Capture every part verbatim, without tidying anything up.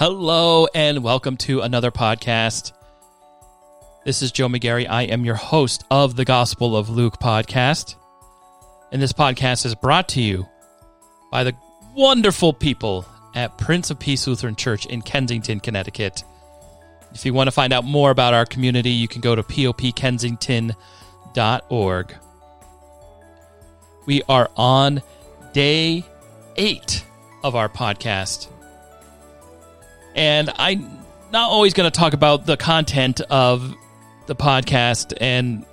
Hello and welcome to another podcast. This is Joe McGarry. I am your host of the Gospel of Luke podcast. And this podcast is brought to you by the wonderful people at Prince of Peace Lutheran Church in Kensington, Connecticut. If you want to find out more about our community, you can go to pop kensington dot org. We are on day eight of our podcast. And I'm not always going to talk about the content of the podcast and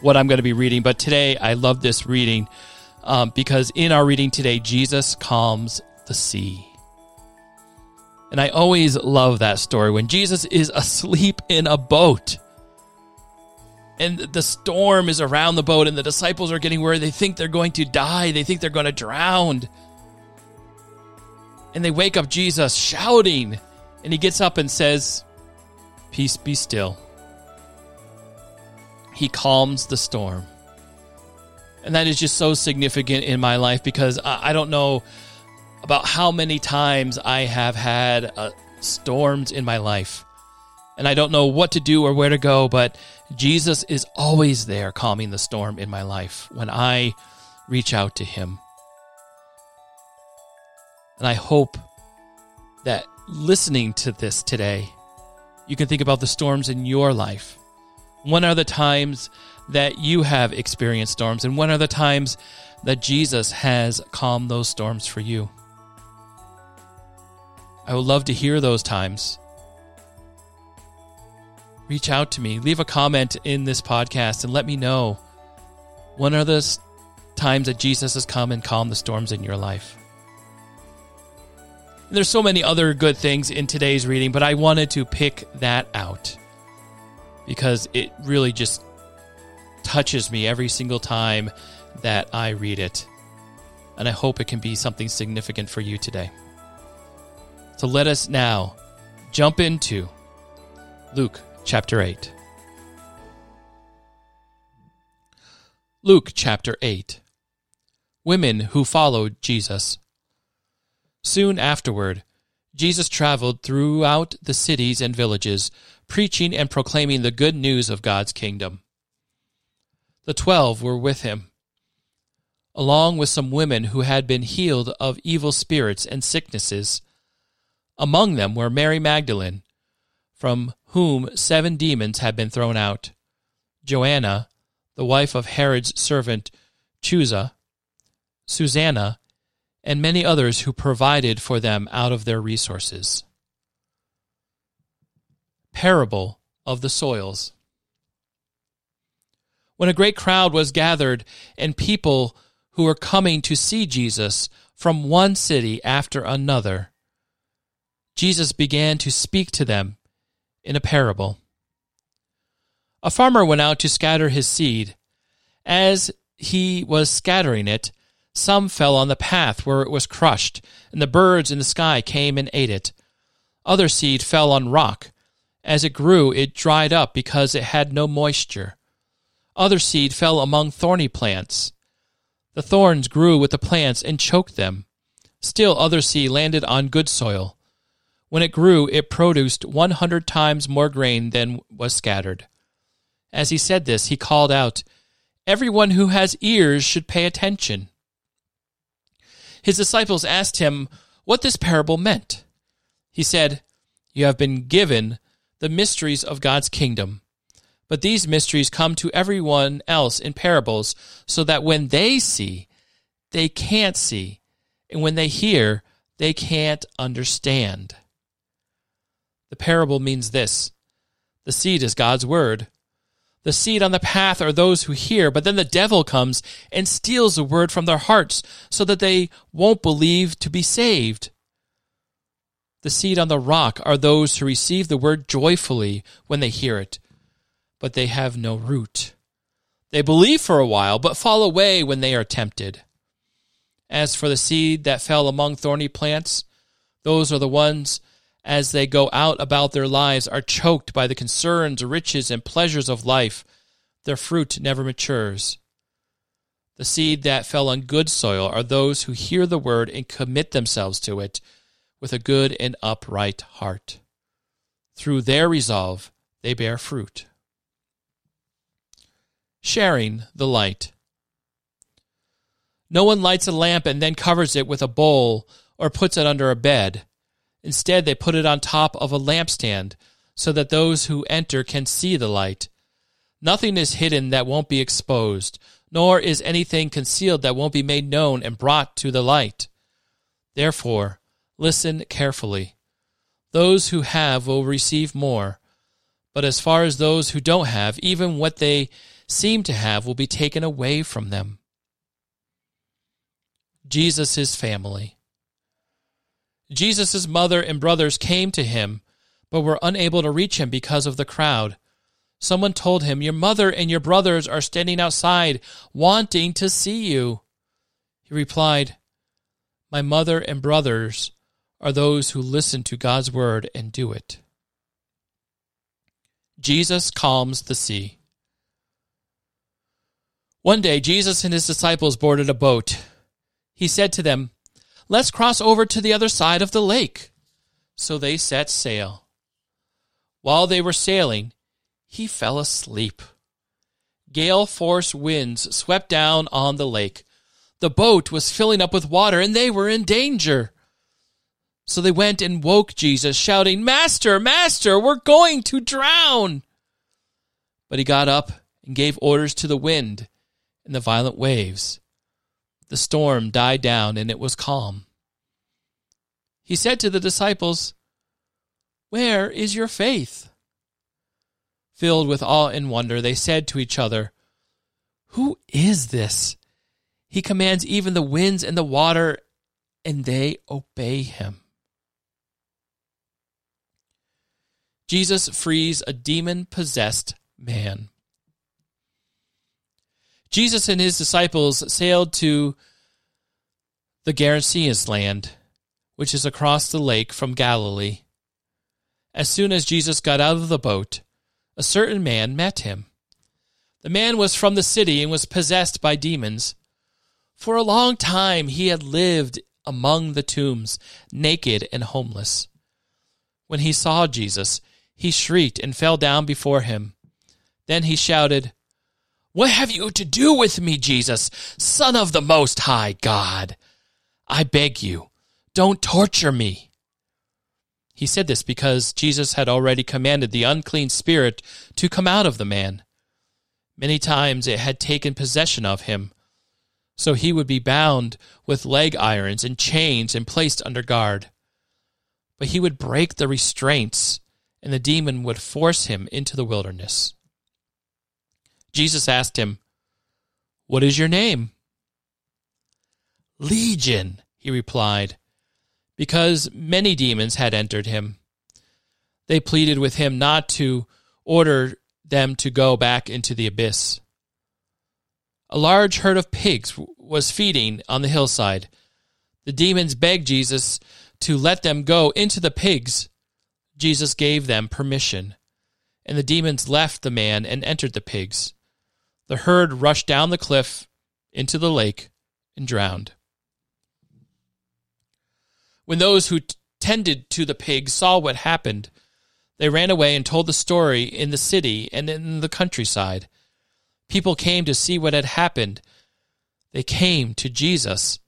what I'm going to be reading, but today I love this reading um, because in our reading today, Jesus calms the sea. And I always love that story when Jesus is asleep in a boat and the storm is around the boat and the disciples are getting worried. They think they're going to die. They think they're going to drown. And they wake up Jesus shouting, and he gets up and says, "Peace, be still." He calms the storm. And that is just so significant in my life because I don't know about how many times I have had uh, storms in my life. And I don't know what to do or where to go, but Jesus is always there calming the storm in my life when I reach out to him. And I hope that listening to this today, you can think about the storms in your life. When are the times that you have experienced storms? And when are the times that Jesus has calmed those storms for you? I would love to hear those times. Reach out to me. Leave a comment in this podcast and let me know when are the times that Jesus has come and calmed the storms in your life. And there's so many other good things in today's reading, but I wanted to pick that out because it really just touches me every single time that I read it. And I hope it can be something significant for you today. So let us now jump into Luke chapter eight. Luke chapter eight. Women who followed Jesus. Soon afterward, Jesus traveled throughout the cities and villages, preaching and proclaiming the good news of God's kingdom. The twelve were with him, along with some women who had been healed of evil spirits and sicknesses. Among them were Mary Magdalene, from whom seven demons had been thrown out, Joanna, the wife of Herod's servant Chuza, Susanna, and many others who provided for them out of their resources. Parable of the Soils. When a great crowd was gathered and people who were coming to see Jesus from one city after another, Jesus began to speak to them in a parable. A farmer went out to scatter his seed. As he was scattering it, some fell on the path where it was crushed, and the birds in the sky came and ate it. Other seed fell on rock. As it grew, it dried up because it had no moisture. Other seed fell among thorny plants. The thorns grew with the plants and choked them. Still other seed landed on good soil. When it grew, it produced one hundred times more grain than was scattered. As he said this, he called out, "Everyone who has ears should pay attention." His disciples asked him what this parable meant. He said, "You have been given the mysteries of God's kingdom, but these mysteries come to everyone else in parables, so that when they see, they can't see, and when they hear, they can't understand." The parable means this: the seed is God's word. The seed on the path are those who hear, but then the devil comes and steals the word from their hearts so that they won't believe to be saved. The seed on the rock are those who receive the word joyfully when they hear it, but they have no root. They believe for a while, but fall away when they are tempted. As for the seed that fell among thorny plants, those are the ones as they go out about their lives, are choked by the concerns, riches, and pleasures of life. Their fruit never matures. The seed that fell on good soil are those who hear the word and commit themselves to it with a good and upright heart. Through their resolve, they bear fruit. Sharing the light. No one lights a lamp and then covers it with a bowl or puts it under a bed. Instead, they put it on top of a lampstand so that those who enter can see the light. Nothing is hidden that won't be exposed, nor is anything concealed that won't be made known and brought to the light. Therefore, listen carefully. Those who have will receive more, but as far as those who don't have, even what they seem to have will be taken away from them. Jesus' family. Jesus' mother and brothers came to him, but were unable to reach him because of the crowd. Someone told him, "Your mother and your brothers are standing outside, wanting to see you." He replied, "My mother and brothers are those who listen to God's word and do it." Jesus calms the sea. One day, Jesus and his disciples boarded a boat. He said to them, "Let's cross over to the other side of the lake." So they set sail. While they were sailing, he fell asleep. Gale-force winds swept down on the lake. The boat was filling up with water, and they were in danger. So they went and woke Jesus, shouting, "Master, Master, we're going to drown!" But he got up and gave orders to the wind and the violent waves. The storm died down, and it was calm. He said to the disciples, "Where is your faith?" Filled with awe and wonder, they said to each other, "Who is this? He commands even the winds and the water, and they obey him." Jesus frees a demon-possessed man. Jesus and his disciples sailed to the Gerasenes land, which is across the lake from Galilee. As soon as Jesus got out of the boat, a certain man met him. The man was from the city and was possessed by demons. For a long time he had lived among the tombs, naked and homeless. When he saw Jesus, he shrieked and fell down before him. Then he shouted, "What have you to do with me, Jesus, Son of the Most High God? I beg you, don't torture me." He said this because Jesus had already commanded the unclean spirit to come out of the man. Many times it had taken possession of him, so he would be bound with leg irons and chains and placed under guard. But he would break the restraints, and the demon would force him into the wilderness. Jesus asked him, "What is your name?" "Legion," he replied, because many demons had entered him. They pleaded with him not to order them to go back into the abyss. A large herd of pigs was feeding on the hillside. The demons begged Jesus to let them go into the pigs. Jesus gave them permission, and the demons left the man and entered the pigs. The herd rushed down the cliff into the lake and drowned. When those who t- tended to the pigs saw what happened, they ran away and told the story in the city and in the countryside. People came to see what had happened. They came to Jesus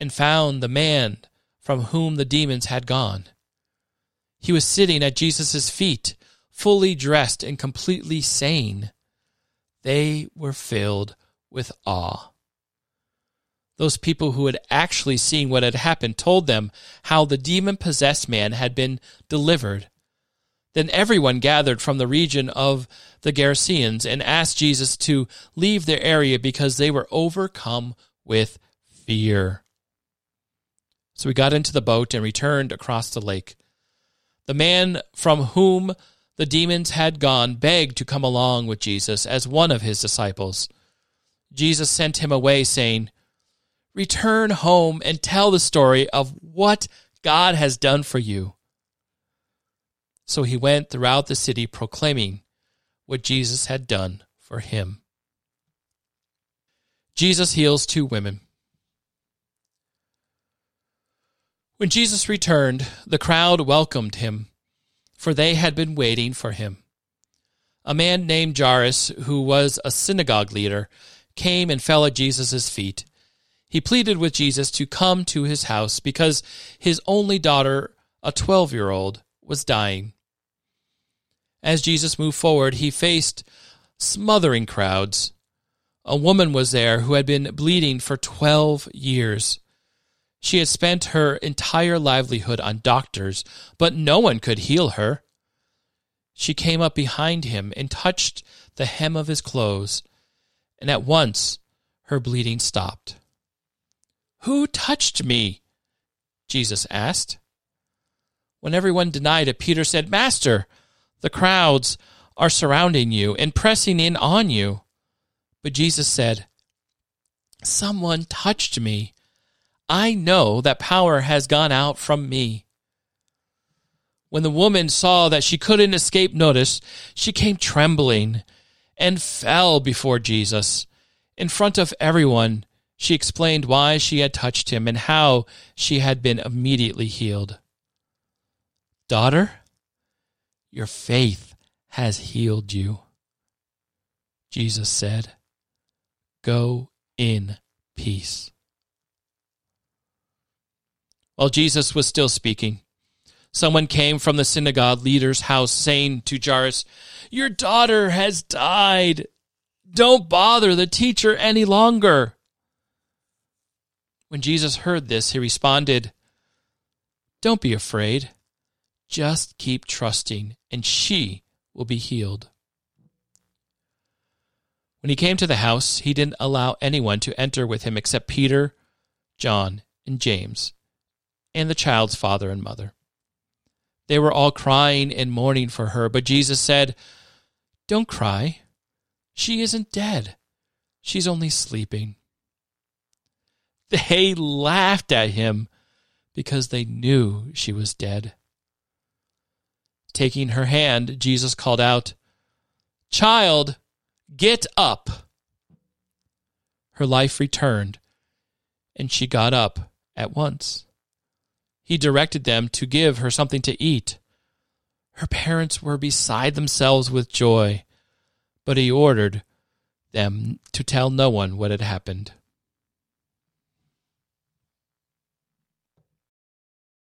and found the man from whom the demons had gone. He was sitting at Jesus' feet, fully dressed and completely sane. They were filled with awe. Those people who had actually seen what had happened told them how the demon-possessed man had been delivered. Then everyone gathered from the region of the Gerasenes and asked Jesus to leave their area because they were overcome with fear. So he got into the boat and returned across the lake. The man from whom the demons had gone begged to come along with Jesus as one of his disciples. Jesus sent him away, saying, "Return home and tell the story of what God has done for you." So he went throughout the city proclaiming what Jesus had done for him. Jesus heals two women. When Jesus returned, the crowd welcomed him, for they had been waiting for him. A man named Jairus, who was a synagogue leader, came and fell at Jesus' feet. He pleaded with Jesus to come to his house because his only daughter, a twelve-year-old, was dying. As Jesus moved forward, he faced smothering crowds. A woman was there who had been bleeding for twelve years. She had spent her entire livelihood on doctors, but no one could heal her. She came up behind him and touched the hem of his clothes, and at once her bleeding stopped. "Who touched me?" Jesus asked. When everyone denied it, Peter said, "Master, the crowds are surrounding you and pressing in on you." But Jesus said, "Someone touched me. I know that power has gone out from me." When the woman saw that she couldn't escape notice, she came trembling and fell before Jesus. In front of everyone, she explained why she had touched him and how she had been immediately healed. "Daughter, your faith has healed you," Jesus said. "Go in peace." While Jesus was still speaking, someone came from the synagogue leader's house saying to Jairus, "Your daughter has died. Don't bother the teacher any longer." When Jesus heard this, he responded, "Don't be afraid. Just keep trusting, and she will be healed." When he came to the house, he didn't allow anyone to enter with him except Peter, John, and James, and the child's father and mother. They were all crying and mourning for her, but Jesus said, "Don't cry. She isn't dead. She's only sleeping." They laughed at him because they knew she was dead. Taking her hand, Jesus called out, "Child, get up." Her life returned, and she got up at once. He directed them to give her something to eat. Her parents were beside themselves with joy, but he ordered them to tell no one what had happened.